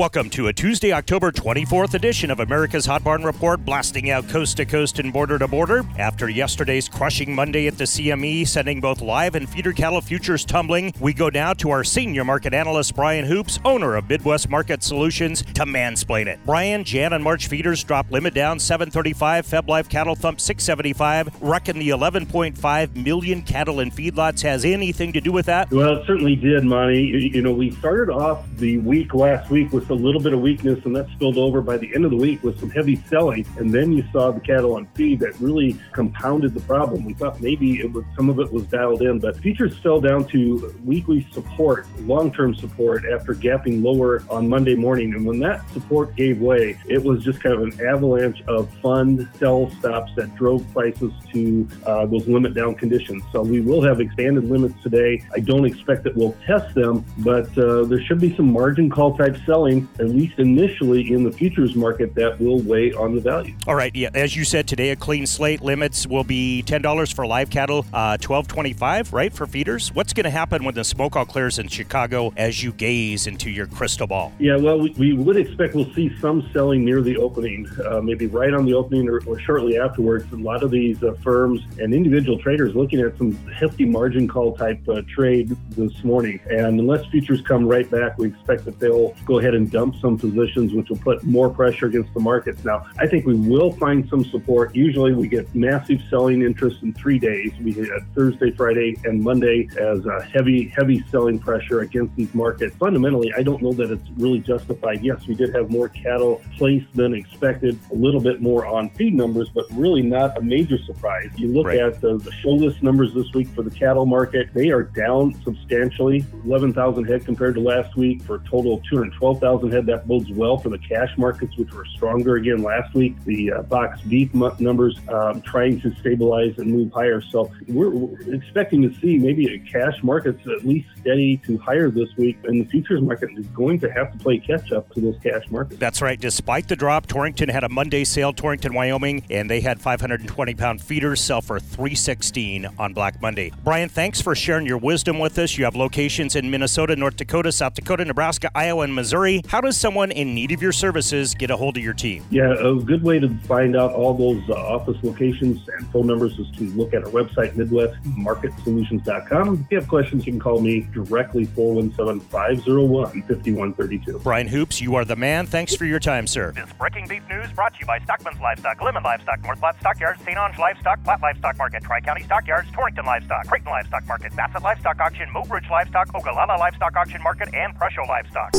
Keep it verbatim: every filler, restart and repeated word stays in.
Welcome to a Tuesday, October twenty-fourth edition of America's Hot Barn Report, blasting out coast to coast and border to border. After yesterday's crushing Monday at the C M E, sending both live and feeder cattle futures tumbling, we go now to our senior market analyst, Brian Hoops, owner of Midwest Market Solutions, to mansplain it. Brian, Jan and March feeders drop limit down seven thirty-five, FebLife cattle thump six seventy-five. Reckon the eleven point five million cattle in feedlots has anything to do with that? Well, it certainly did, Monty. You know, we started off the week last week with a little bit of weakness, and that spilled over by the end of the week with some heavy selling, and then you saw the cattle on feed that really compounded the problem. We thought maybe it was, some of it was dialed in, but futures fell down to weekly support, long-term support, after gapping lower on Monday morning, and when that support gave way, it was just kind of an avalanche of fund sell stops that drove prices to uh, those limit down conditions. So we will have expanded limits today. I don't expect that we'll test them, but uh, there should be some margin call type selling, at least initially in the futures market, that will weigh on the value. All right, yeah, as you said today, a clean slate. Limits will be ten dollars for live cattle, uh, twelve twenty-five, right, for feeders. What's going to happen when the smoke all clears in Chicago as you gaze into your crystal ball? Yeah, well, we, we would expect we'll see some selling near the opening, uh, maybe right on the opening or, or shortly afterwards. A lot of these uh, firms and individual traders looking at some hefty margin call type uh, trade this morning. And unless futures come right back, we expect that they'll go ahead and dump some positions, which will put more pressure against the markets. Now, I think we will find some support. Usually we get massive selling interest in three days. We had Thursday, Friday, and Monday as a heavy, heavy selling pressure against these markets. Fundamentally, I don't know that it's really justified. Yes, we did have more cattle placed than expected, a little bit more on feed numbers, but really not a major surprise. You look right. at the, the show list numbers this week for the cattle market, they are down substantially, eleven thousand head compared to last week for a total of two hundred twelve thousand head. That bodes well for the cash markets, which were stronger again last week. The uh, box beef m- numbers um, trying to stabilize and move higher. So we're, we're expecting to see maybe a cash market's at least steady to higher this week, and the futures market is going to have to play catch up to those cash markets. That's right. Despite the drop, Torrington had a Monday sale, Torrington, Wyoming, and they had five hundred twenty pound feeders sell for three sixteen on Black Monday. Brian, thanks for sharing your wisdom with us. You have locations in Minnesota, North Dakota, South Dakota, Nebraska, Iowa, and Missouri. How does someone in need of your services get a hold of your team? Yeah, a good way to find out all those uh, office locations and phone numbers is to look at our website, midwest market solutions dot com. If you have questions, you can call me directly, four one seven, five oh one, five one three two. Brian Hoops, you are the man. Thanks for your time, sir. This Breaking Beef News brought to you by Stockman's Livestock, Lemon Livestock, North Platte Stockyards, Saint Ange Livestock, Platte Livestock Market, Tri-County Stockyards, Torrington Livestock, Creighton Livestock Market, Bassett Livestock Auction, Mobridge Livestock, Ogallala Livestock Auction Market, and Prussia Livestock.